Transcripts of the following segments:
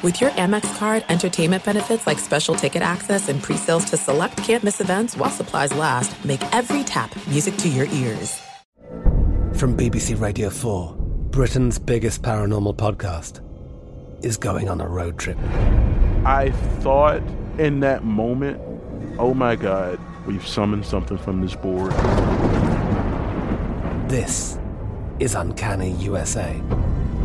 With your Amex card, entertainment benefits like special ticket access and pre-sales to select can't-miss events while supplies last, make every tap music to your ears. From BBC Radio 4, Britain's biggest paranormal podcast is going on a road trip. I thought in that moment, oh my God, we've summoned something from this board. This is Uncanny USA.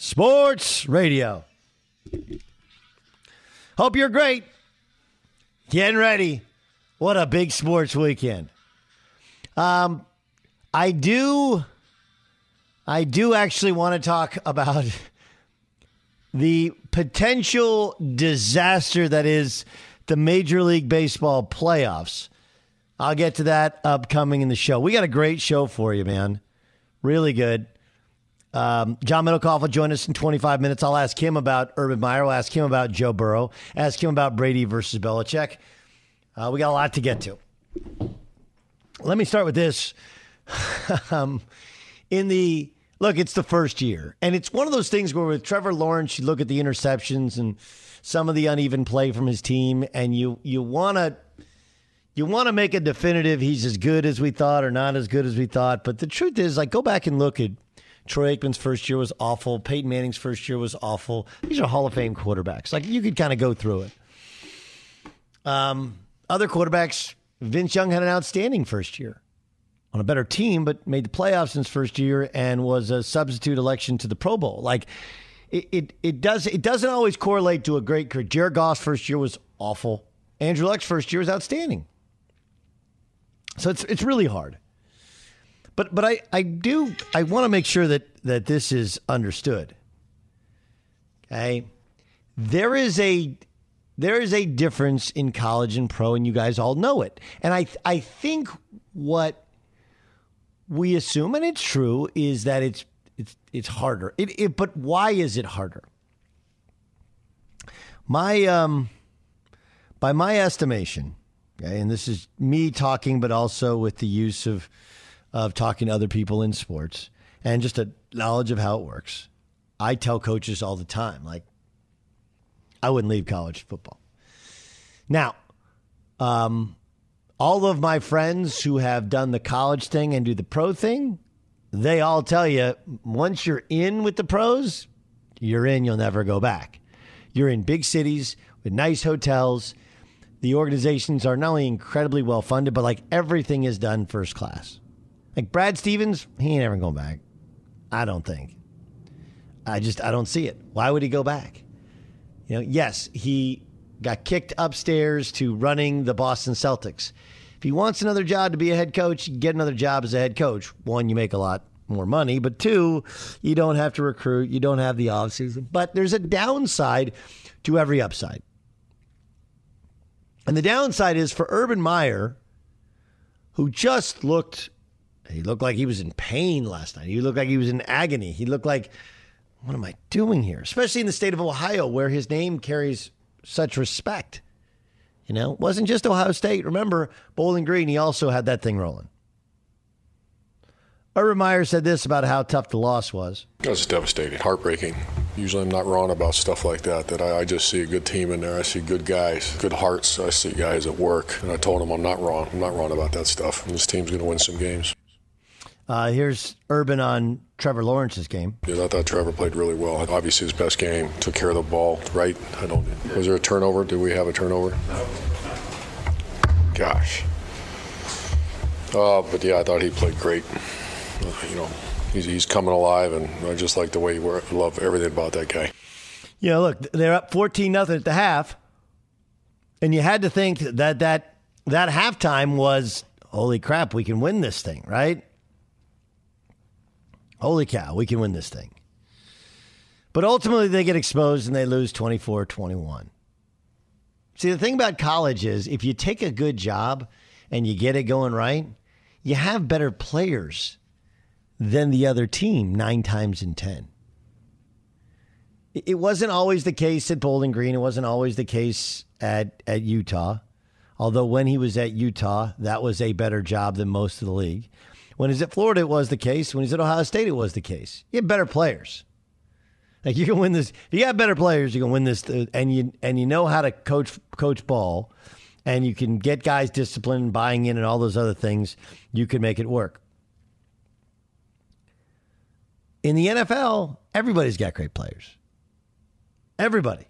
Sports Radio. Hope you're great. Getting ready. What a big sports weekend. I do actually want to talk about the potential disaster that is the Major League Baseball playoffs. I'll get to that upcoming in the show. We got a great show for you, man. Really good. John Middlekauff will join us in 25 minutes. I'll ask him about Urban Meyer. I'll ask him about Joe Burrow. Ask him about Brady versus Belichick. We got a lot to get to. Let me start with this. It's the first year. And it's one of those things where with Trevor Lawrence, you look at the interceptions and some of the uneven play from his team, and you want to make a definitive he's as good as we thought or not as good as we thought. But the truth is, go back and look at Troy Aikman's first year was awful. Peyton Manning's first year was awful. These are Hall of Fame quarterbacks. You could kind of go through it. Other quarterbacks, Vince Young had an outstanding first year on a better team, but made the playoffs in his first year and was a substitute election to the Pro Bowl. It doesn't always correlate to a great career. Jared Goff's first year was awful. Andrew Luck's first year was outstanding. So it's really hard. But I want to make sure that this is understood. Okay. There is a difference in college and pro, and you guys all know it. And I think what we assume, and it's true, is that it's harder. But why is it harder? By my estimation, okay, and this is me talking, but also with the use of talking to other people in sports and just a knowledge of how it works. I tell coaches all the time, I wouldn't leave college football. Now, all of my friends who have done the college thing and do the pro thing they all tell you once you're in with the pros, you're in, you'll never go back. You're in big cities with nice hotels. The organizations are not only incredibly well funded, but like everything is done first class. Like Brad Stevens, he ain't ever going back. I don't think. I don't see it. Why would he go back? You know, yes, he got kicked upstairs to running the Boston Celtics. If he wants another job to be a head coach, get another job as a head coach. One, you make a lot more money, but two, you don't have to recruit. You don't have the offseason. But there's a downside to every upside. And the downside is for Urban Meyer, who just looked like he was in pain last night. He looked like he was in agony. He looked like, what am I doing here? Especially in the state of Ohio, where his name carries such respect. You know, it wasn't just Ohio State. Remember, Bowling Green, he also had that thing rolling. Urban Meyer said this about how tough the loss was. It was devastating, heartbreaking. Usually I'm not wrong about stuff like that I just see a good team in there. I see good guys, good hearts. I see guys at work. And I told him I'm not wrong. I'm not wrong about that stuff. And this team's going to win some games. Here's Urban on Trevor Lawrence's game. Yeah, I thought Trevor played really well. Obviously his best game. Took care of the ball, right? Was there a turnover? Did we have a turnover? No. Gosh. But yeah, I thought he played great. You know, he's coming alive, and I just like the way he works. I love everything about that guy. Yeah, you know, look, they're up 14-0 at the half, and you had to think that halftime was, holy crap, we can win this thing, right? Holy cow, we can win this thing. But ultimately, they get exposed, and they lose 24-21. See, the thing about college is if you take a good job and you get it going right, you have better players than the other team 9 times in 10. It wasn't always the case at Bowling Green. It wasn't always the case at Utah. Although when he was at Utah, that was a better job than most of the league. When he's at Florida, it was the case. When he's at Ohio State, it was the case. You have better players. Like you can win this. If you have better players, you can win this. And you know how to coach ball, and you can get guys disciplined and buying in and all those other things. You can make it work. In the NFL, everybody's got great players. Everybody.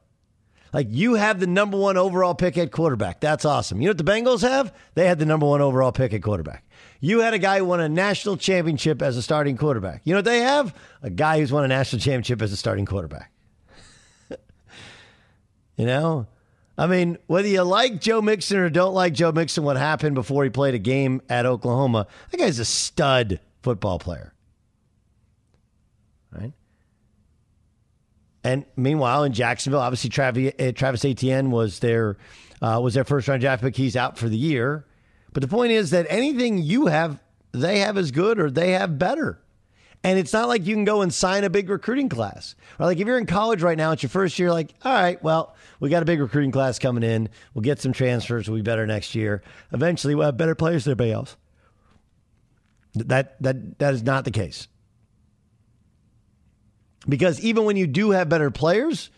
Like, you have the number 1 overall pick at quarterback. That's awesome. You know what the Bengals have? They had the number 1 overall pick at quarterback. You had a guy who won a national championship as a starting quarterback. You know what they have? A guy who's won a national championship as a starting quarterback. You know? I mean, whether you like Joe Mixon or don't like Joe Mixon, what happened before he played a game at Oklahoma, that guy's a stud football player. Right. And meanwhile, in Jacksonville, obviously Travis Etienne was their first round draft pick. He's out for the year. But the point is that anything you have, they have as good or they have better. And it's not like you can go and sign a big recruiting class. Or like if you're in college right now, it's your first year, like, all right, well, we got a big recruiting class coming in. We'll get some transfers. We'll be better next year. Eventually, we'll have better players than everybody else. That is not the case. Because even when you do have better players,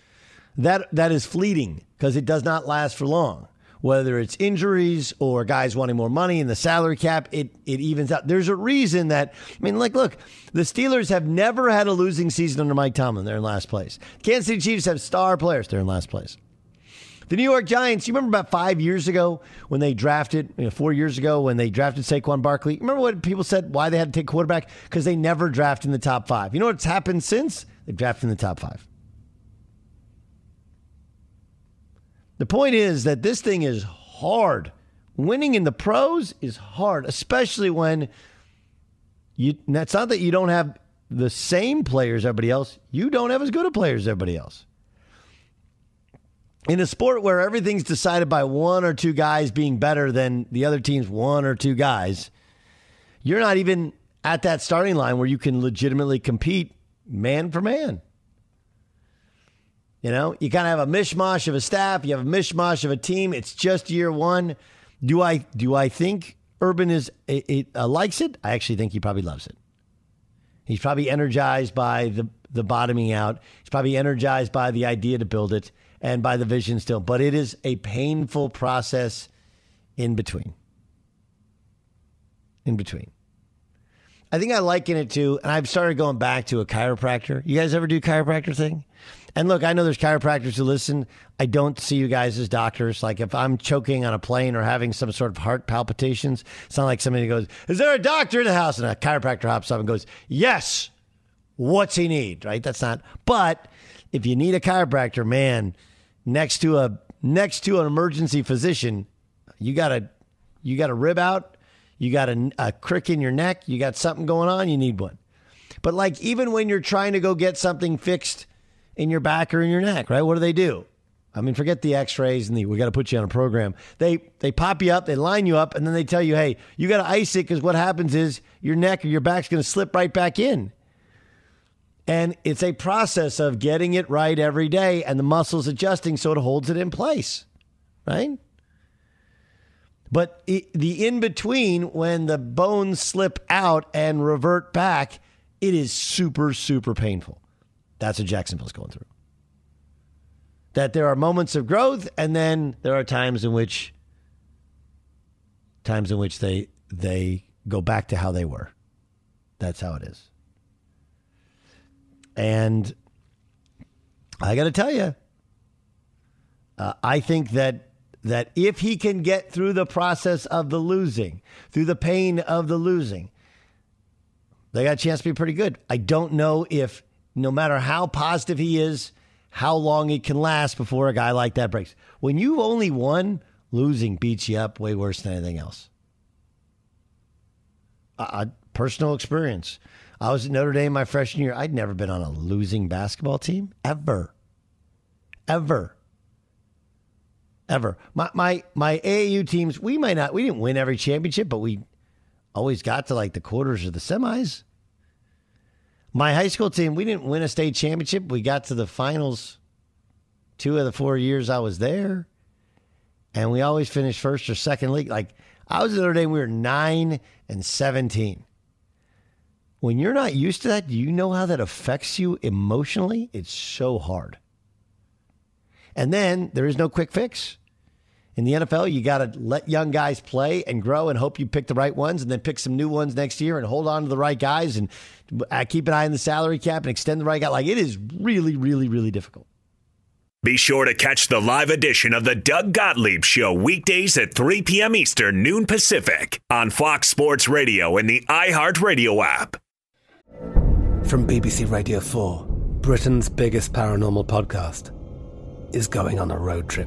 that is fleeting because it does not last for long. Whether it's injuries or guys wanting more money in the salary cap, it evens out. There's a reason that, I mean, like, look, the Steelers have never had a losing season under Mike Tomlin. They're in last place. Kansas City Chiefs have star players. They're in last place. The New York Giants, you remember about 4 years ago when they drafted Saquon Barkley? Remember what people said, why they had to take quarterback? Because they never draft in the top 5. You know what's happened since? They draft in the top 5. The point is that this thing is hard. Winning in the pros is hard, especially when it's not that you don't have the same players as everybody else. You don't have as good a players as everybody else. In a sport where everything's decided by one or two guys being better than the other team's one or two guys, you're not even at that starting line where you can legitimately compete man for man. You know, you kind of have a mishmash of a staff. You have a mishmash of a team. It's just year one. Do I think Urban likes it? I actually think he probably loves it. He's probably energized by the bottoming out. He's probably energized by the idea to build it. And by the vision still. But it is a painful process in between. I think I liken it to, and I've started going back to a chiropractor. You guys ever do chiropractor thing? And look, I know there's chiropractors who listen. I don't see you guys as doctors. Like if I'm choking on a plane or having some sort of heart palpitations, it's not like somebody goes, is there a doctor in the house? And a chiropractor hops up and goes, yes, what's he need, right? That's not, but if you need a chiropractor, man, next to an emergency physician, you got a rib out, you got a crick in your neck, you got something going on, you need one. But like even when you're trying to go get something fixed in your back or in your neck, right? What do? I mean, forget the x-rays and we got to put you on a program. They pop you up, they line you up, and then they tell you, hey, you got to ice it because what happens is your neck or your back's going to slip right back in. And it's a process of getting it right every day and the muscles adjusting so it holds it in place, right? But the in-between, when the bones slip out and revert back, it is super, super painful. That's what Jacksonville's going through. That there are moments of growth, and then there are times in which they go back to how they were. That's how it is. And I got to tell you, I think that if he can get through the process of the losing, through the pain of the losing, they got a chance to be pretty good. I don't know if, no matter how positive he is, how long it can last before a guy like that breaks. When you've only won, losing beats you up way worse than anything else. Personal experience. I was at Notre Dame my freshman year. I'd never been on a losing basketball team ever. My AAU teams, we didn't win every championship, but we always got to like the quarters or the semis. My high school team, we didn't win a state championship. We got to the finals 2 of the 4 years I was there. And we always finished first or second league. Like I was at Notre Dame, we were 9-17. When you're not used to that, do you know how that affects you emotionally? It's so hard. And then there is no quick fix. In the NFL, you got to let young guys play and grow and hope you pick the right ones and then pick some new ones next year and hold on to the right guys and keep an eye on the salary cap and extend the right guy. Like, it is really, really, really difficult. Be sure to catch the live edition of the Doug Gottlieb Show weekdays at 3 p.m. Eastern, noon Pacific on Fox Sports Radio and the iHeartRadio app. From BBC Radio 4, Britain's biggest paranormal podcast is going on a road trip.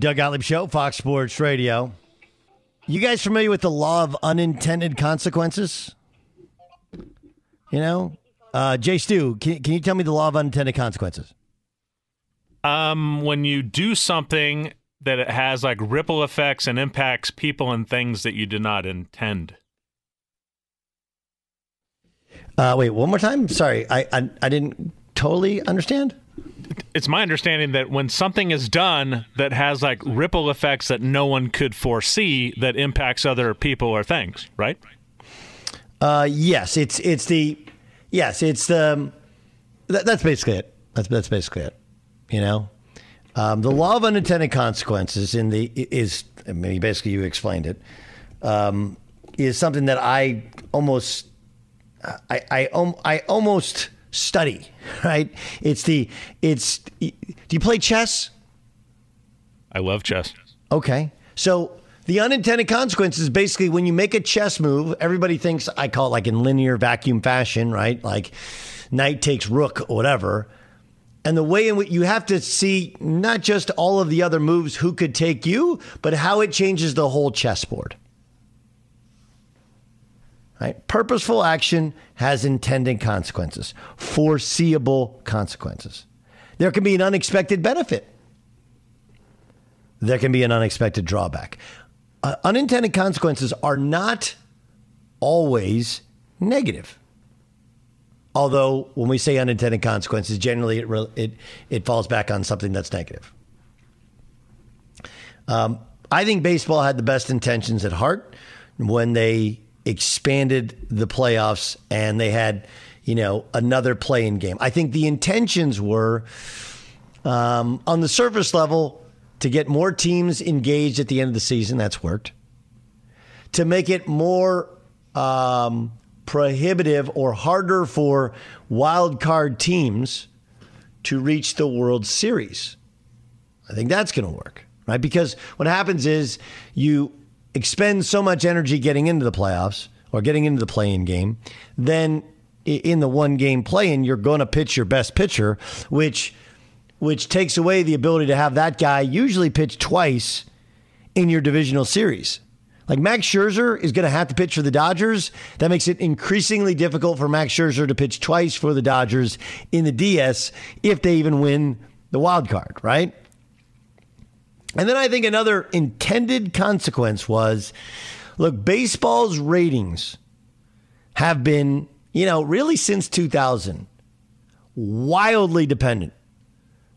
Doug Gottlieb Show, Fox Sports Radio. You guys familiar with the law of unintended consequences? You know? Jay Stu, can you tell me the law of unintended consequences? When you do something that it has like ripple effects and impacts people and things that you did not intend. Wait, one more time? Sorry, I didn't totally understand. It's my understanding that when something is done that has like ripple effects that no one could foresee that impacts other people or things, right? Yes, that's basically it. That's basically it. You know, the law of unintended consequences basically you explained it, is something that I almost study, right? Do you play chess? I love chess. Okay. So the unintended consequence is basically when you make a chess move, everybody thinks, I call it like in linear vacuum fashion, right? Like knight takes rook or whatever. And the way in which you have to see not just all of the other moves who could take you, but how it changes the whole chessboard. Right? Purposeful action has intended consequences, foreseeable consequences. There can be an unexpected benefit. There can be an unexpected drawback. Unintended consequences are not always negative. Although when we say unintended consequences, generally it falls back on something that's negative. I think baseball had the best intentions at heart when they expanded the playoffs and they had, another play-in game. I think the intentions were, on the surface level, to get more teams engaged at the end of the season. That's worked. To make it more prohibitive or harder for wild card teams to reach the World Series. I think that's going to work, right? Because what happens is you expend so much energy getting into the playoffs or getting into the play-in game, then in the one-game play-in, you're going to pitch your best pitcher, which takes away the ability to have that guy usually pitch twice in your divisional series. Like Max Scherzer is going to have to pitch for the Dodgers. That makes it increasingly difficult for Max Scherzer to pitch twice for the Dodgers in the DS if they even win the wild card, right? And then I think another intended consequence was, look, baseball's ratings have been, really since 2000, wildly dependent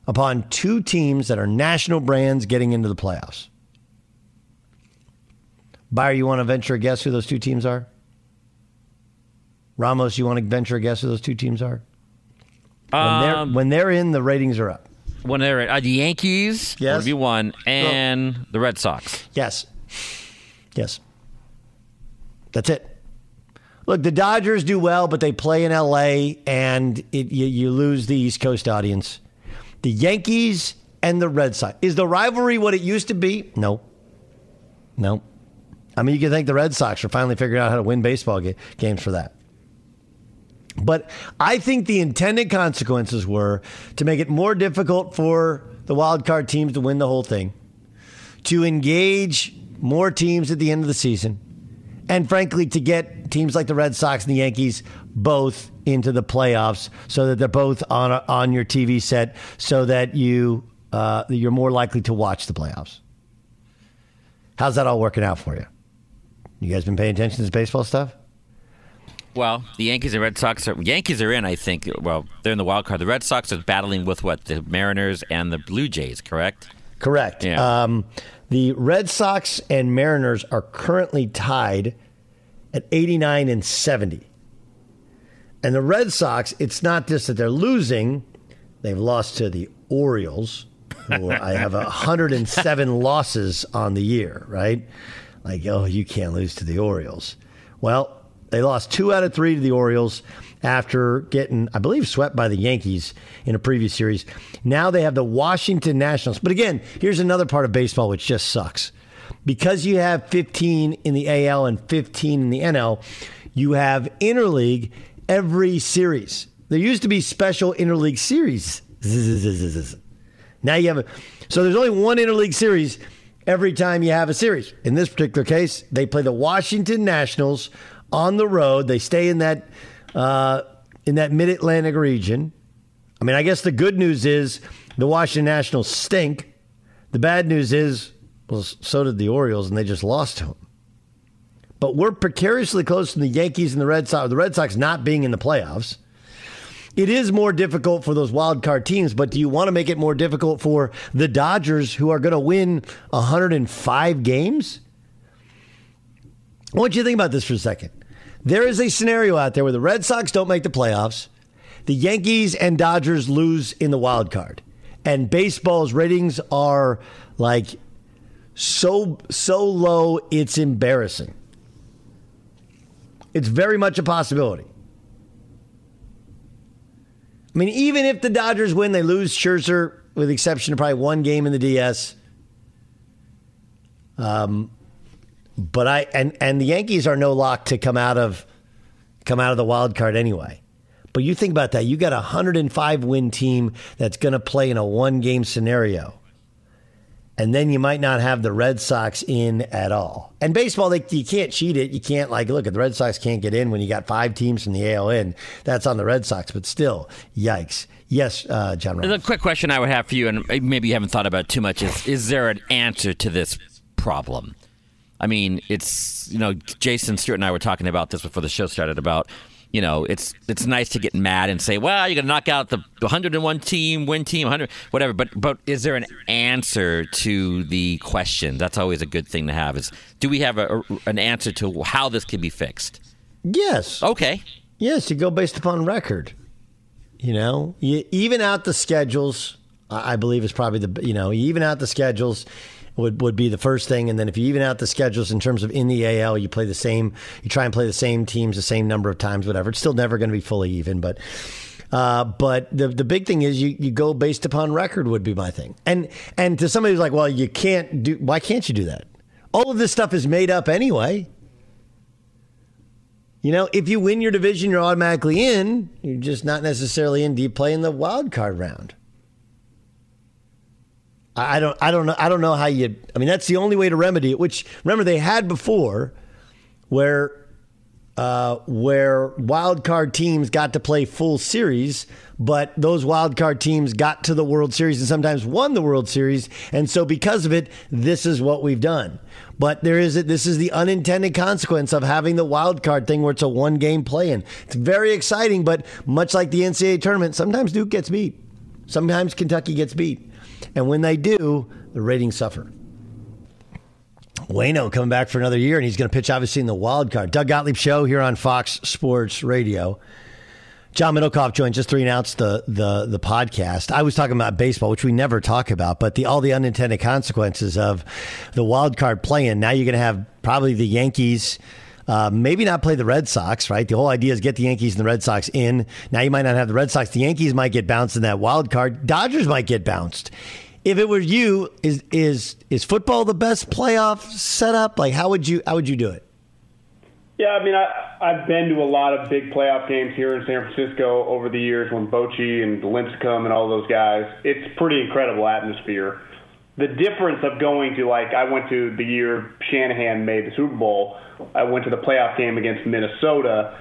upon two teams that are national brands getting into the playoffs. Buyer, you want to venture a guess who those two teams are? Ramos, you want to venture a guess who those two teams are? When they're in, the ratings are up. When they're at the Yankees, yes. RB1, and the Red Sox. Yes. That's it. Look, the Dodgers do well, but they play in L.A., and you lose the East Coast audience. The Yankees and the Red Sox. Is the rivalry what it used to be? No. I mean, you can thank the Red Sox for finally figuring out how to win baseball games for that. But I think the intended consequences were to make it more difficult for the wild card teams to win the whole thing, to engage more teams at the end of the season, and frankly, to get teams like the Red Sox and the Yankees both into the playoffs so that they're both on your TV set so that you you're more likely to watch the playoffs. How's that all working out for you? You guys been paying attention to this baseball stuff? Well, the Yankees and Red Sox are in, I think. Well, they're in the wild card. The Red Sox are battling with what? The Mariners and the Blue Jays, correct? Correct. Yeah. The Red Sox and Mariners are currently tied at 89 and 70. And the Red Sox, it's not just that they're losing. They've lost to the Orioles, who I have 107 losses on the year, right? Like, oh, you can't lose to the Orioles. Well, they lost 2 out of 3 to the Orioles after getting, I believe, swept by the Yankees in a previous series. Now they have the Washington Nationals. But again, here's another part of baseball which just sucks. Because you have 15 in the AL and 15 in the NL, you have interleague every series. There used to be special interleague series. Now you have a... So there's only one interleague series every time you have a series. In this particular case, they play the Washington Nationals on the road. They stay in that mid-Atlantic region. I mean, I guess the good news is the Washington Nationals stink. The bad news is, well, so did the Orioles, and they just lost to them. But we're precariously close to the Yankees and the Red Sox. The Red Sox not being in the playoffs. It is more difficult for those wild card teams, but do you want to make it more difficult for the Dodgers, who are going to win 105 games? I want you to think about this for a second. There is a scenario out there where the Red Sox don't make the playoffs, the Yankees and Dodgers lose in the wild card, and baseball's ratings are like so low it's embarrassing. It's very much a possibility. I mean, even if the Dodgers win, they lose Scherzer, with the exception of probably one game in the DS. But I and the Yankees are no lock to come out of the wild card anyway. But you think about that. You got a 105 win team that's going to play in a 1-game scenario, and then you might not have the Red Sox in at all. And baseball, you can't cheat it. You can't look at the Red Sox can't get in when you got 5 teams from the AL in. That's on the Red Sox, but still, yikes. Yes, John Ross. The quick question I would have for you, and maybe you haven't thought about it too much, is there an answer to this problem? I mean, it's, Jason Stewart and I were talking about this before the show started about, it's nice to get mad and say, well, you're going to knock out the 101 team, win team, 100, whatever. But is there an answer to the question? That's always a good thing to have is, do we have an answer to how this can be fixed? Yes. Okay. Yes, you go based upon record. You even out the schedules, I believe is probably you even out the schedules. Would be the first thing, and then if you even out the schedules in terms of in the AL, you try and play the same teams the same number of times, whatever. It's still never going to be fully even, but the big thing is you go based upon record would be my thing. And to somebody who's like, well, why can't you do that? All of this stuff is made up anyway. If you win your division, you're automatically in. You're just not necessarily in deep play in the wild card round. I don't know how you. I mean, that's the only way to remedy it. Which remember they had before, where wild card teams got to play full series, but those wild card teams got to the World Series and sometimes won the World Series, and so because of it, this is what we've done. But this is the unintended consequence of having the wild card thing, where it's a 1-game play-in. It's very exciting, but much like the NCAA tournament, sometimes Duke gets beat, sometimes Kentucky gets beat. And when they do, the ratings suffer. Waino coming back for another year, and he's going to pitch, obviously, in the wild card. Doug Gottlieb Show here on Fox Sports Radio. John Middlekauff joined just 3 and Outs, the podcast. I was talking about baseball, which we never talk about, but all the unintended consequences of the wild card play-in. Now you're going to have probably the Yankees maybe not play the Red Sox, right? The whole idea is get the Yankees and the Red Sox in. Now you might not have the Red Sox. The Yankees might get bounced in that wild card. Dodgers might get bounced. If it were you, is football the best playoff setup? Like, how would you do it? Yeah, I mean, I've been to a lot of big playoff games here in San Francisco over the years when Bochy and Lincecum and all those guys. It's pretty incredible atmosphere. The difference of going to, I went to the year Shanahan made the Super Bowl. I went to the playoff game against Minnesota.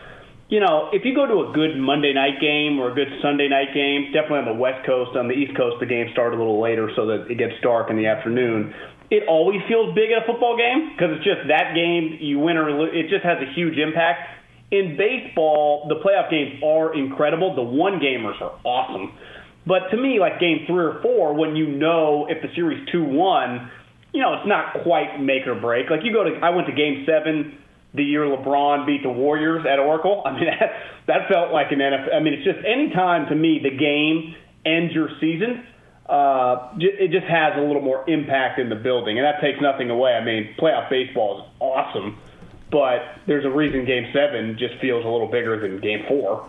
you know, if you go to a good Monday night game or a good Sunday night game, definitely on the West Coast, on the East Coast, the games start a little later so that it gets dark in the afternoon. It always feels big at a football game because it's just that game, you win or lose, it just has a huge impact. In baseball, the playoff games are incredible. The one-gamers are awesome. But to me, like game 3 or 4, when you know if the series 2-1, you know, it's not quite make or break. Like you go to, I went to game 7. The year LeBron beat the Warriors at Oracle. I mean, that felt like an NFL. I mean, it's just any time to me the game ends your season, it just has a little more impact in the building, and that takes nothing away. I mean, playoff baseball is awesome, but there's a reason Game 7 just feels a little bigger than Game 4.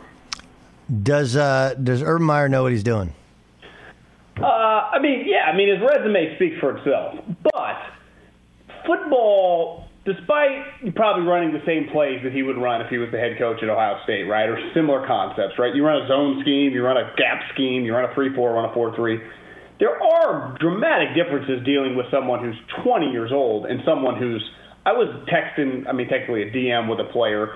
Does Urban Meyer know what he's doing? I mean, yeah. I mean, his resume speaks for itself, but football. Despite probably running the same plays that he would run if he was the head coach at Ohio State, right, or similar concepts, right? You run a zone scheme, you run a gap scheme, you run a 3-4, run a 4-3. There are dramatic differences dealing with someone who's 20 years old and someone who's – I was texting – I mean, technically a DM with a player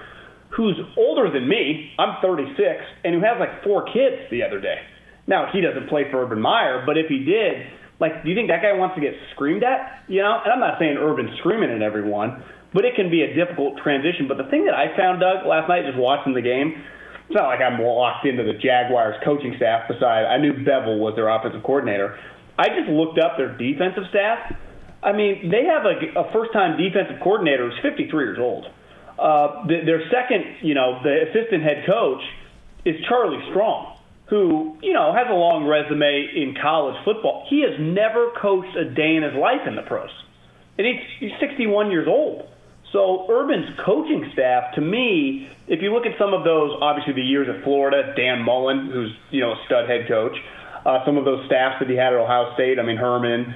who's older than me. I'm 36, and who has like 4 kids the other day. Now, he doesn't play for Urban Meyer, but if he did – like, do you think that guy wants to get screamed at? You know, and I'm not saying Urban's screaming at everyone, but it can be a difficult transition. But the thing that I found, Doug, last night just watching the game, it's not like I'm locked into the Jaguars coaching staff. Besides, I knew Bevel was their offensive coordinator. I just looked up their defensive staff. I mean, they have a first-time defensive coordinator who's 53 years old. Their second, you know, the assistant head coach is Charlie Strong, who, you know, has a long resume in college football. He has never coached a day in his life in the pros. And he's 61 years old. So Urban's coaching staff, to me, if you look at some of those, obviously the years at Florida, Dan Mullen, who's, you know, a stud head coach, some of those staffs that he had at Ohio State, I mean, Herman,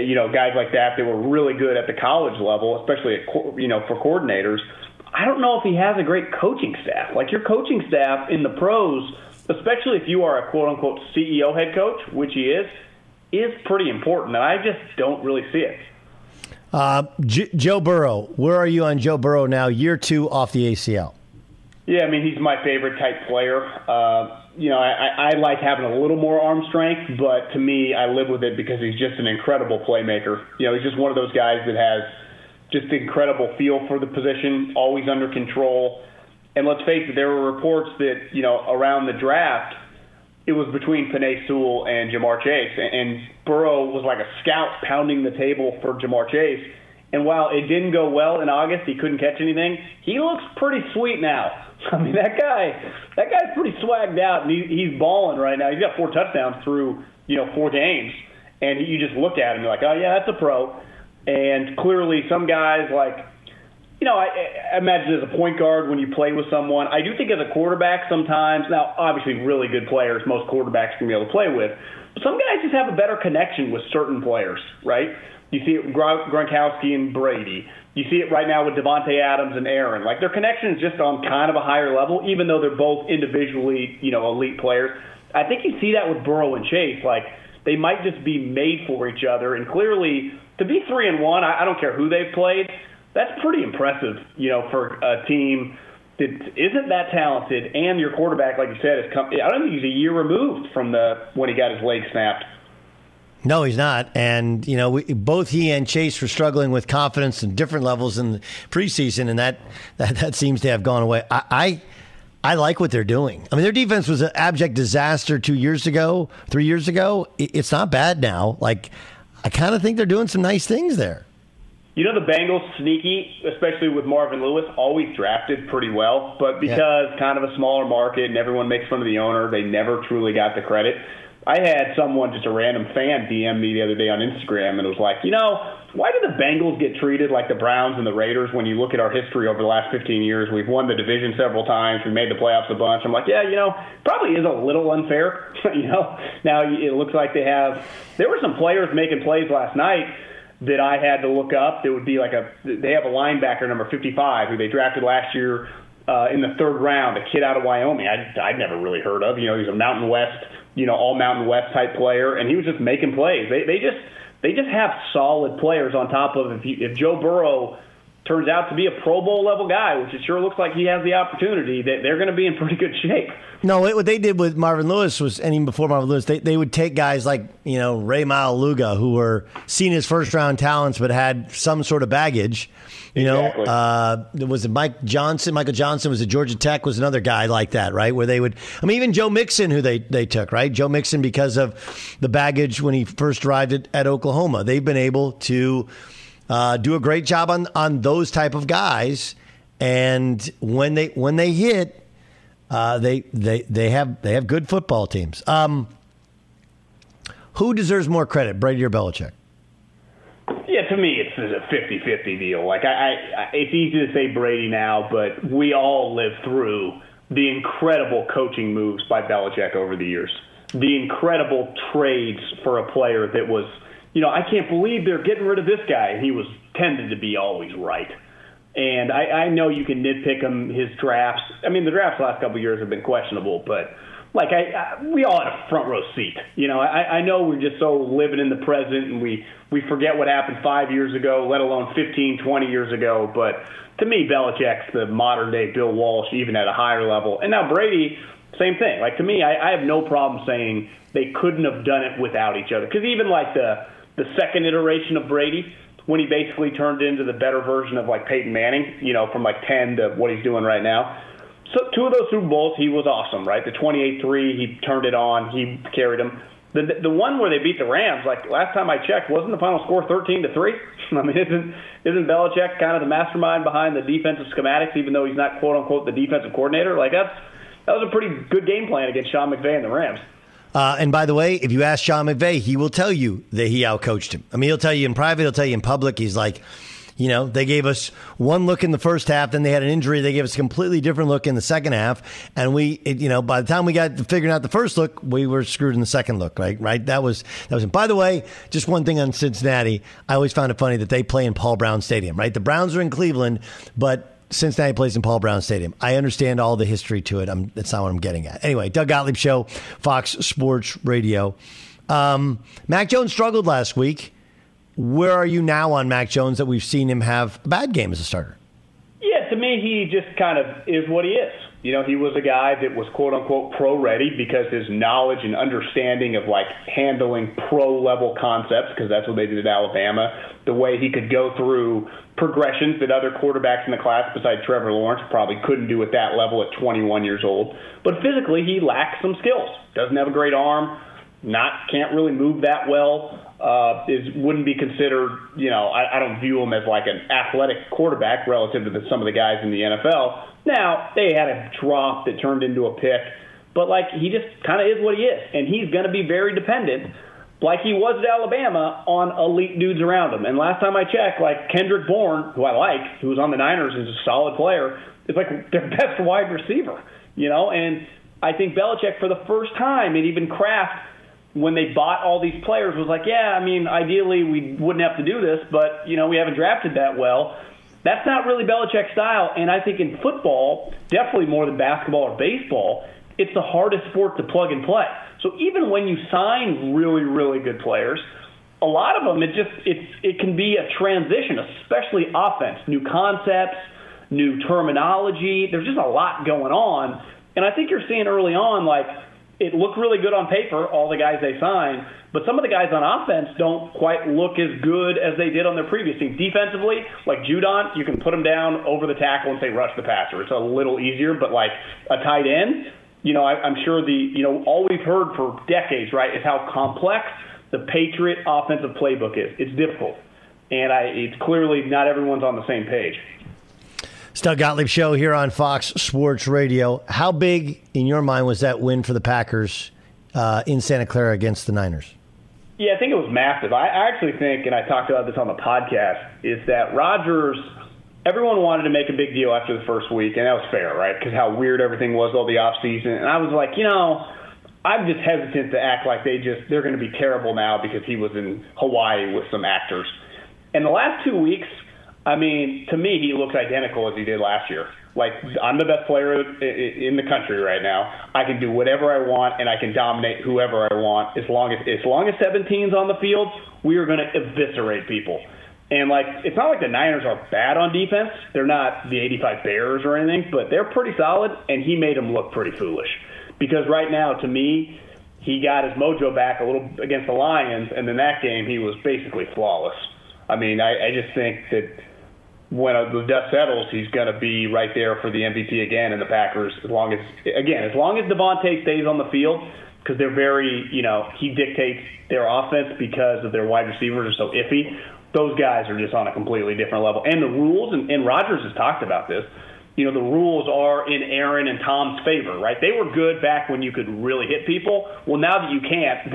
you know, guys like that, they were really good at the college level, especially, you know, for coordinators. I don't know if he has a great coaching staff. Like your coaching staff in the pros, especially if you are a quote-unquote CEO head coach, which he is pretty important, and I just don't really see it. Joe Burrow, where are you on Joe Burrow now, year 2 off the ACL? Yeah, I mean, he's my favorite type player. You know, I like having a little more arm strength, but to me, I live with it because he's just an incredible playmaker. You know, he's just one of those guys that has just incredible feel for the position, always under control. And let's face it, there were reports that, you know, around the draft, it was between Penei Sewell and Jamar Chase. And Burrow was like a scout pounding the table for Jamar Chase. And while it didn't go well in August, he couldn't catch anything, he looks pretty sweet now. I mean, that guy's pretty swagged out, and he's balling right now. He's got 4 touchdowns through, you know, 4 games. And you just look at him, you're like, oh, yeah, that's a pro. And clearly some guys like, you know, I imagine as a point guard when you play with someone, I do think as a quarterback sometimes, now obviously really good players, most quarterbacks can be able to play with, but some guys just have a better connection with certain players, right? You see it with Gronkowski and Brady. You see it right now with Devontae Adams and Aaron. Like their connection is just on kind of a higher level, even though they're both individually, you know, elite players. I think you see that with Burrow and Chase. Like they might just be made for each other. And clearly to be 3-1, I don't care who they've played, that's pretty impressive, you know, for a team that isn't that talented, and your quarterback, like you said, is I don't think he's a year removed from when he got his leg snapped. No, he's not. And, you know, both he and Chase were struggling with confidence in different levels in the preseason, and that seems to have gone away. I like what they're doing. I mean, their defense was an abject disaster 3 years ago. It's not bad now. Like, I kind of think they're doing some nice things there. You know, the Bengals, sneaky, especially with Marvin Lewis, always drafted pretty well. But because kind of a smaller market and everyone makes fun of the owner, they never truly got the credit. I had someone, just a random fan, DM me the other day on Instagram and was like, you know, why do the Bengals get treated like the Browns and the Raiders when you look at our history over the last 15 years? We've won the division several times. We made the playoffs a bunch. I'm like, yeah, you know, probably is a little unfair. You know, now it looks like they have – there were some players making plays last night that I had to look up. There would be they have a linebacker, number 55, who they drafted last year in the 3rd round, a kid out of Wyoming. I'd never really heard of. You know, he's a Mountain West, you know, all Mountain West type player, and he was just making plays. They just have solid players on top of if Joe Burrow turns out to be a Pro Bowl-level guy, which it sure looks like he has the opportunity, that they're going to be in pretty good shape. No, what they did with Marvin Lewis was, and even before Marvin Lewis, they would take guys like, you know, Ray Maluga, who were seen as first-round talents but had some sort of baggage. You exactly. know, was it Mike Johnson? Michael Johnson was at Georgia Tech, was another guy like that, right? Where they would, I mean, even Joe Mixon, who they took, right? Joe Mixon, because of the baggage when he first arrived at Oklahoma. They've been able to do a great job on those type of guys, and when they hit, they have good football teams. Who deserves more credit, Brady or Belichick? Yeah, to me, it's a 50-50 deal. Like it's easy to say Brady now, but we all lived through the incredible coaching moves by Belichick over the years, the incredible trades for a player that was. You know, I can't believe they're getting rid of this guy. He was tended to be always right. And I know you can nitpick him, his drafts. I mean, the drafts the last couple of years have been questionable, but, like, we all had a front row seat. You know, I know we're just so living in the present, and we forget what happened 5 years ago, let alone 15, 20 years ago. But to me, Belichick's the modern-day Bill Walsh, even at a higher level. And now Brady, same thing. Like, to me, I have no problem saying they couldn't have done it without each other. Because even, like, the second iteration of Brady, when he basically turned into the better version of like Peyton Manning, you know, from like 10 to what he's doing right now. So two of those Super Bowls, he was awesome, right? The 28-3, he turned it on, he carried him. The one where they beat the Rams, like last time I checked, wasn't the final score 13-3? I mean, isn't Belichick kind of the mastermind behind the defensive schematics, even though he's not quote unquote the defensive coordinator? Like that was a pretty good game plan against Sean McVay and the Rams. And by the way, if you ask Sean McVay, he will tell you that he outcoached him. I mean, he'll tell you in private, he'll tell you in public. He's like, you know, they gave us one look in the first half, then they had an injury. They gave us a completely different look in the second half. And by the time we got to figuring out the first look, we were screwed in the second look, right? Right. That was. And by the way, just one thing on Cincinnati. I always found it funny that they play in Paul Brown Stadium, right? The Browns are in Cleveland, but Cincinnati plays in Paul Brown Stadium. I understand all the history to it. That's not what I'm getting at. Anyway, Doug Gottlieb Show, Fox Sports Radio. Mac Jones struggled last week. Where are you now on Mac Jones that we've seen him have a bad game as a starter? Yeah, to me, he just kind of is what he is. You know, he was a guy that was quote-unquote pro-ready because his knowledge and understanding of, like, handling pro-level concepts, because that's what they did at Alabama, the way he could go through progressions that other quarterbacks in the class besides Trevor Lawrence probably couldn't do at that level at 21 years old. But physically, he lacks some skills. Doesn't have a great arm, can't really move that well, wouldn't be considered, you know, I don't view him as like an athletic quarterback relative to some of the guys in the NFL. Now, they had a drop that turned into a pick, but, like, he just kind of is what he is, and he's going to be very dependent, like he was at Alabama, on elite dudes around him. And last time I checked, like, Kendrick Bourne, who I like, who was on the Niners, is a solid player, is, like, their best wide receiver, you know? And I think Belichick, for the first time, and even Kraft, when they bought all these players, was like, yeah, I mean, ideally we wouldn't have to do this, but, you know, we haven't drafted that well. That's not really Belichick's style, and I think in football, definitely more than basketball or baseball, it's the hardest sport to plug and play. So even when you sign really, really good players, a lot of them, it can be a transition, especially offense, new concepts, new terminology. There's just a lot going on, and I think you're seeing early on, like, it looked really good on paper, all the guys they signed, but some of the guys on offense don't quite look as good as they did on their previous team. Defensively, like Judon, you can put him down over the tackle and say rush the passer. It's a little easier, but like a tight end, you know, I'm sure all we've heard for decades, right, is how complex the Patriot offensive playbook is. It's difficult, and it's clearly not everyone's on the same page. It's Doug Gottlieb Show here on Fox Sports Radio. How big, in your mind, was that win for the Packers in Santa Clara against the Niners? Yeah, I think it was massive. I actually think, and I talked about this on the podcast, is that Rodgers, everyone wanted to make a big deal after the first week, and that was fair, right, because how weird everything was all the offseason. And I was like, you know, I'm just hesitant to act like they're going to be terrible now because he was in Hawaii with some actors. And the last 2 weeks, I mean, to me, he looks identical as he did last year. Like, I'm the best player in the country right now. I can do whatever I want, and I can dominate whoever I want. As long as 17's on the field, we are going to eviscerate people. And, like, it's not like the Niners are bad on defense. They're not the 85 Bears or anything, but they're pretty solid, and he made them look pretty foolish. Because right now, to me, he got his mojo back a little against the Lions, and in that game, he was basically flawless. I mean, I just think that when the dust settles, he's going to be right there for the MVP again in the Packers, as long as Devontae stays on the field, because they're very, he dictates their offense because of their wide receivers are so iffy. Those guys are just on a completely different level. And the rules, and Rodgers has talked about this, the rules are in Aaron and Tom's favor, right? They were good back when you could really hit people. Well, now that you can't,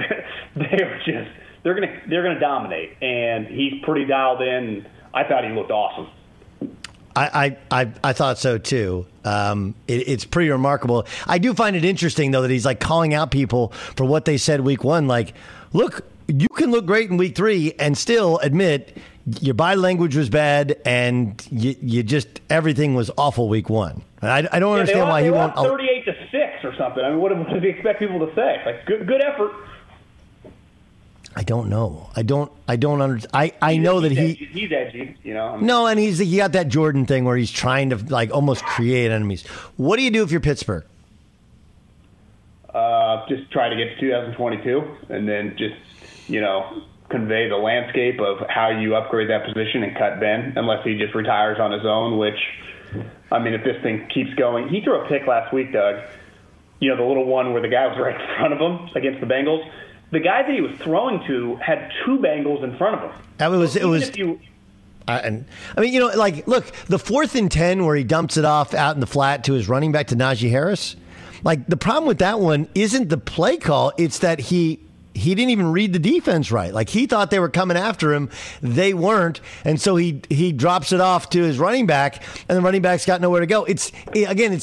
they're going to dominate. And he's pretty dialed in. I thought he looked awesome. I thought so, too. It's pretty remarkable. I do find it interesting, though, that he's, like, calling out people for what they said week one. Like, look, you can look great in week three and still admit your body language was bad and you just everything was awful week one. I don't understand why he won't. 38-6 or something. I mean, what does he expect people to say? Like, good effort. I don't know. I don't understand. I know that he's edgy, No, and he got that Jordan thing where he's trying to like almost create enemies. What do you do if you're Pittsburgh? Just try to get to 2022 and then just convey the landscape of how you upgrade that position and cut Ben, unless he just retires on his own, which, I mean, if this thing keeps going. He threw a pick last week, Doug, the little one where the guy was right in front of him against the Bengals. The guy that he was throwing to had two Bengals in front of him. Look, the 4th and 10 where he dumps it off out in the flat to his running back to Najee Harris. Like, the problem with that one isn't the play call. It's that he didn't even read the defense right. Like, he thought they were coming after him. They weren't. And so he drops it off to his running back, and the running back's got nowhere to go. People are going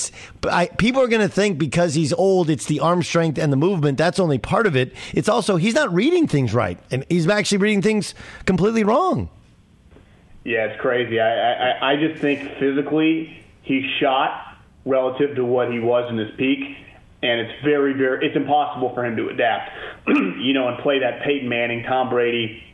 to think because he's old, it's the arm strength and the movement. That's only part of it. It's also he's not reading things right, and he's actually reading things completely wrong. Yeah, it's crazy. I just think physically he's shot relative to what he was in his peak. And it's very, very – it's impossible for him to adapt, and play that Peyton Manning, Tom Brady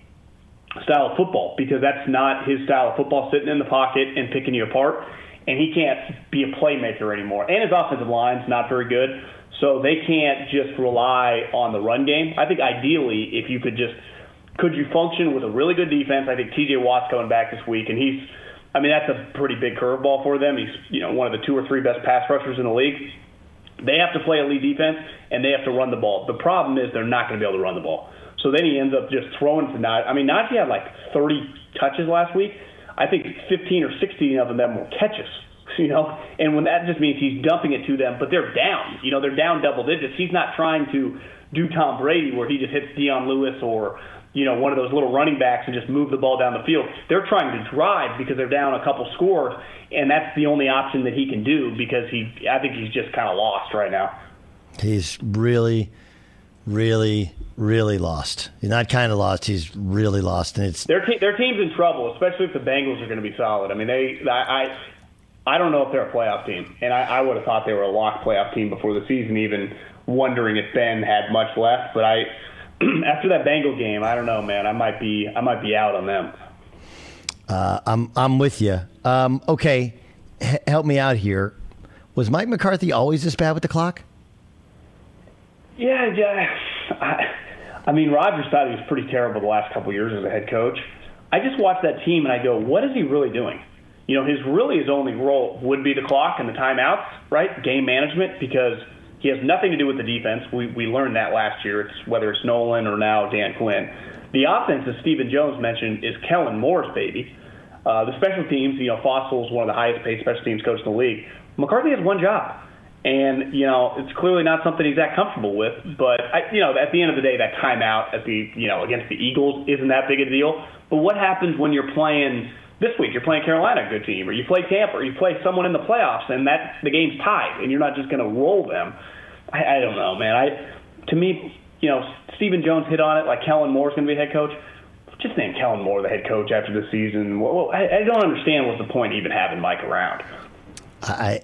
style of football, because that's not his style of football, sitting in the pocket and picking you apart. And he can't be a playmaker anymore. And his offensive line's not very good, so they can't just rely on the run game. I think ideally if you could just – could you function with a really good defense? I think T.J. Watt's coming back this week, and he's – I mean, that's a pretty big curveball for them. He's, one of the 2 or 3 best pass rushers in the league. They have to play elite defense, and they have to run the ball. The problem is they're not going to be able to run the ball. So then he ends up just throwing to Najee. I mean, Najee had like 30 touches last week. I think 15 or 16 of them were catches, And when that just means he's dumping it to them, but they're down. They're down double digits. He's not trying to do Tom Brady where he just hits Dion Lewis or, one of those little running backs and just move the ball down the field. They're trying to drive because they're down a couple scores, and that's the only option that he can do because I think he's just kind of lost right now. He's really, really, really lost. He's not kind of lost. He's really lost, and it's their team's in trouble, especially if the Bengals are going to be solid. I mean, I don't know if they're a playoff team, and I would have thought they were a locked playoff team before the season, even wondering if Ben had much left, but after that Bengal game, I don't know, man. I might be out on them. I'm with you. Okay, help me out here. Was Mike McCarthy always this bad with the clock? Yeah. I mean, Rodgers thought he was pretty terrible the last couple of years as a head coach. I just watched that team and I go, what is he really doing? His only role would be the clock and the timeouts, right? Game management, because he has nothing to do with the defense. We learned that last year, whether it's Nolan or now Dan Quinn. The offense, as Stephen Jones mentioned, is Kellen Moore's baby. The special teams, Fossil's one of the highest paid special teams coach in the league. McCarthy has one job. And, it's clearly not something he's that comfortable with. But, at the end of the day, that timeout at the against the Eagles isn't that big a deal. But what happens when you're playing this week? You're playing Carolina, a good team, or you play Tampa, or you play someone in the playoffs, and the game's tied, and you're not just going to roll them. I don't know, man. To me, Stephen Jones hit on it, like Kellen Moore's going to be head coach. Just name Kellen Moore the head coach after the season. Well, I don't understand what's the point even having Mike around.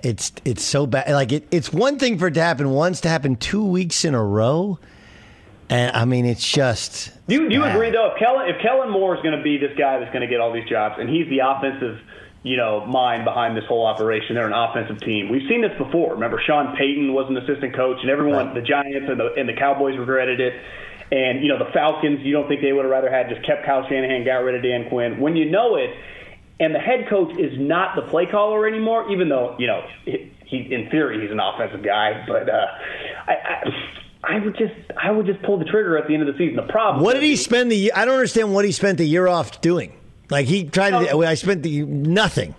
It's so bad. Like, it's one thing for it to happen once, to happen 2 weeks in a row. And I mean, it's just. Do you agree though? If Kellen Moore is going to be this guy that's going to get all these jobs, and he's the offensive, mind behind this whole operation, they're an offensive team. We've seen this before. Remember, Sean Payton was an assistant coach, and everyone, right. The Giants and the Cowboys regretted it. And the Falcons, you don't think they would have rather had just kept Kyle Shanahan, got rid of Dan Quinn. When you know it, and the head coach is not the play caller anymore, even though he in theory he's an offensive guy, but I would just pull the trigger at the end of the season. The problem. What did he spend the year? I don't understand what he spent the year off doing. Like he tried to. I spent the nothing.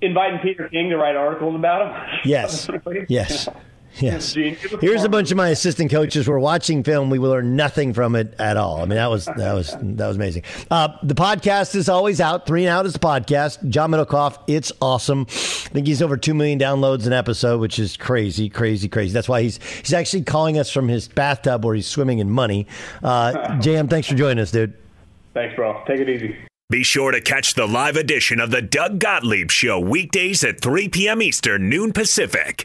Inviting Peter King to write articles about him. Yes. Yes. Yes. Here's a bunch of my assistant coaches. We're watching film. We will learn nothing from it at all. I mean, that was amazing. The podcast is always out. 3 and Out is the podcast. John Middlekauff, it's awesome. I think he's over 2 million downloads an episode, which is crazy, crazy, crazy. That's why he's actually calling us from his bathtub where he's swimming in money. JM, thanks for joining us, dude. Thanks, bro. Take it easy. Be sure to catch the live edition of the Doug Gottlieb Show weekdays at 3 p.m. Eastern, noon Pacific.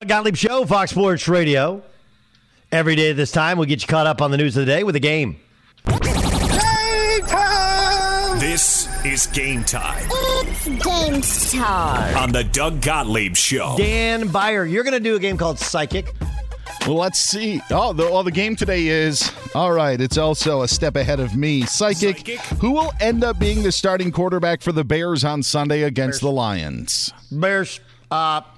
Doug Gottlieb Show, Fox Sports Radio. Every day at this time, we'll get you caught up on the news of the day with a game. Game time! This is game time. It's game time. On the Doug Gottlieb Show. Dan Byer, you're going to do a game called Psychic. Well, let's see. The game today is, all right, it's also a step ahead of me. Psychic, who will end up being the starting quarterback for the Bears on Sunday against the Lions? Bears.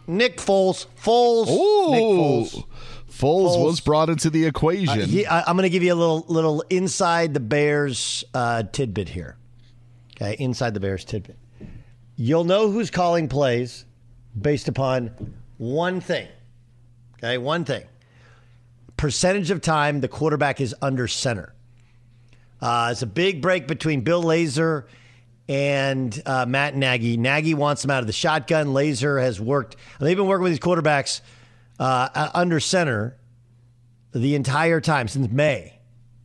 Nick Foles. Foles was brought into the equation. I'm going to give you a little inside the Bears tidbit here. Okay, inside the Bears tidbit. You'll know who's calling plays based upon one thing. Okay, one thing. Percentage of time the quarterback is under center. It's a big break between Bill Lazor and Matt Nagy. Nagy wants him out of the shotgun. Lazor has worked. They've been working with these quarterbacks under center the entire time since May.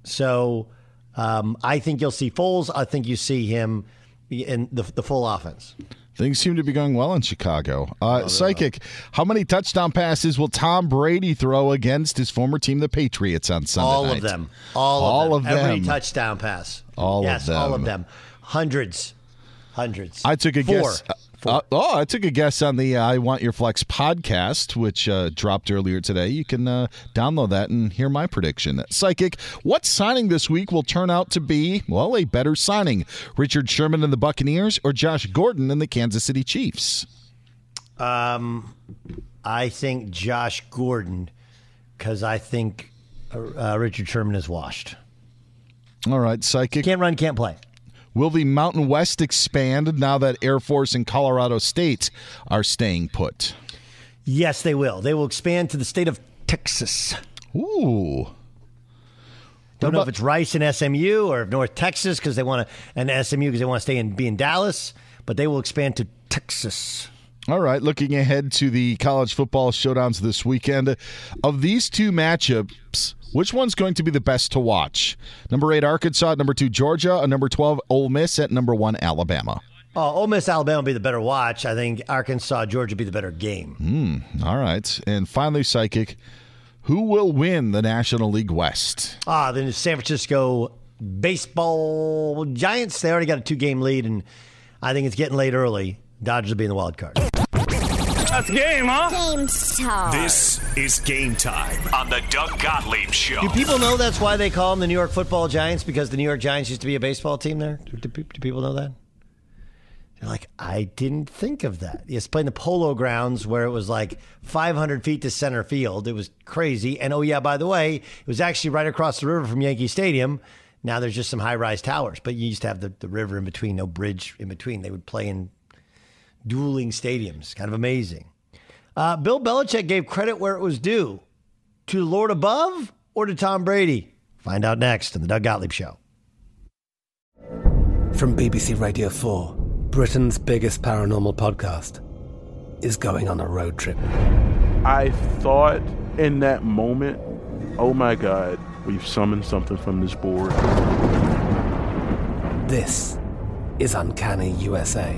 So I think you'll see Foles. I think you see him in the full offense. Things seem to be going well in Chicago. Psychic, how many touchdown passes will Tom Brady throw against his former team, the Patriots, on Sunday night? Of them. All of them. Every touchdown pass. All of them. Yes, all of them. Hundreds. I took a guess. I took a guess on the I Want Your Flex podcast, which dropped earlier today. You can download that and hear my prediction. Psychic, what signing this week will turn out to be, well, a better signing? Richard Sherman and the Buccaneers or Josh Gordon and the Kansas City Chiefs? I think Josh Gordon, because I think Richard Sherman is washed. All right, Psychic. Can't run, can't play. Will the Mountain West expand now that Air Force and Colorado State are staying put? Yes, they will. They will expand to the state of Texas. Ooh. Don't know if it's Rice and SMU or North Texas because they want to, and SMU because they want to stay and be in Dallas, but they will expand to Texas. All right, looking ahead to the college football showdowns this weekend, of these two matchups, which one's going to be the best to watch? Number 8, Arkansas, at number 2, Georgia, at number 12, Ole Miss, at number 1, Alabama. Ole Miss, Alabama will be the better watch. I think Arkansas, Georgia will be the better game. All right, and finally, Psychic, who will win the National League West? The San Francisco baseball Giants. They already got a 2-game lead, and I think it's getting late early. Dodgers will be in the wild card. That's game, huh? Game time. This is Game Time on the Doug Gottlieb Show. Do people know that's why they call them the New York Football Giants? Because the New York Giants used to be a baseball team there? Do people know that? They're like, I didn't think of that. It's playing the Polo Grounds where it was like 500 feet to center field. It was crazy. And oh, yeah, by the way, it was actually right across the river from Yankee Stadium. Now there's just some high-rise towers. But you used to have the river in between, no bridge in between. They would play in dueling stadiums. Kind of amazing. Bill Belichick gave credit where it was due. To the Lord above or to Tom Brady? Find out next on the Doug Gottlieb Show. From BBC Radio 4, Britain's biggest paranormal podcast is going on a road trip. I thought in that moment, oh my God, we've summoned something from this board. This is Uncanny USA.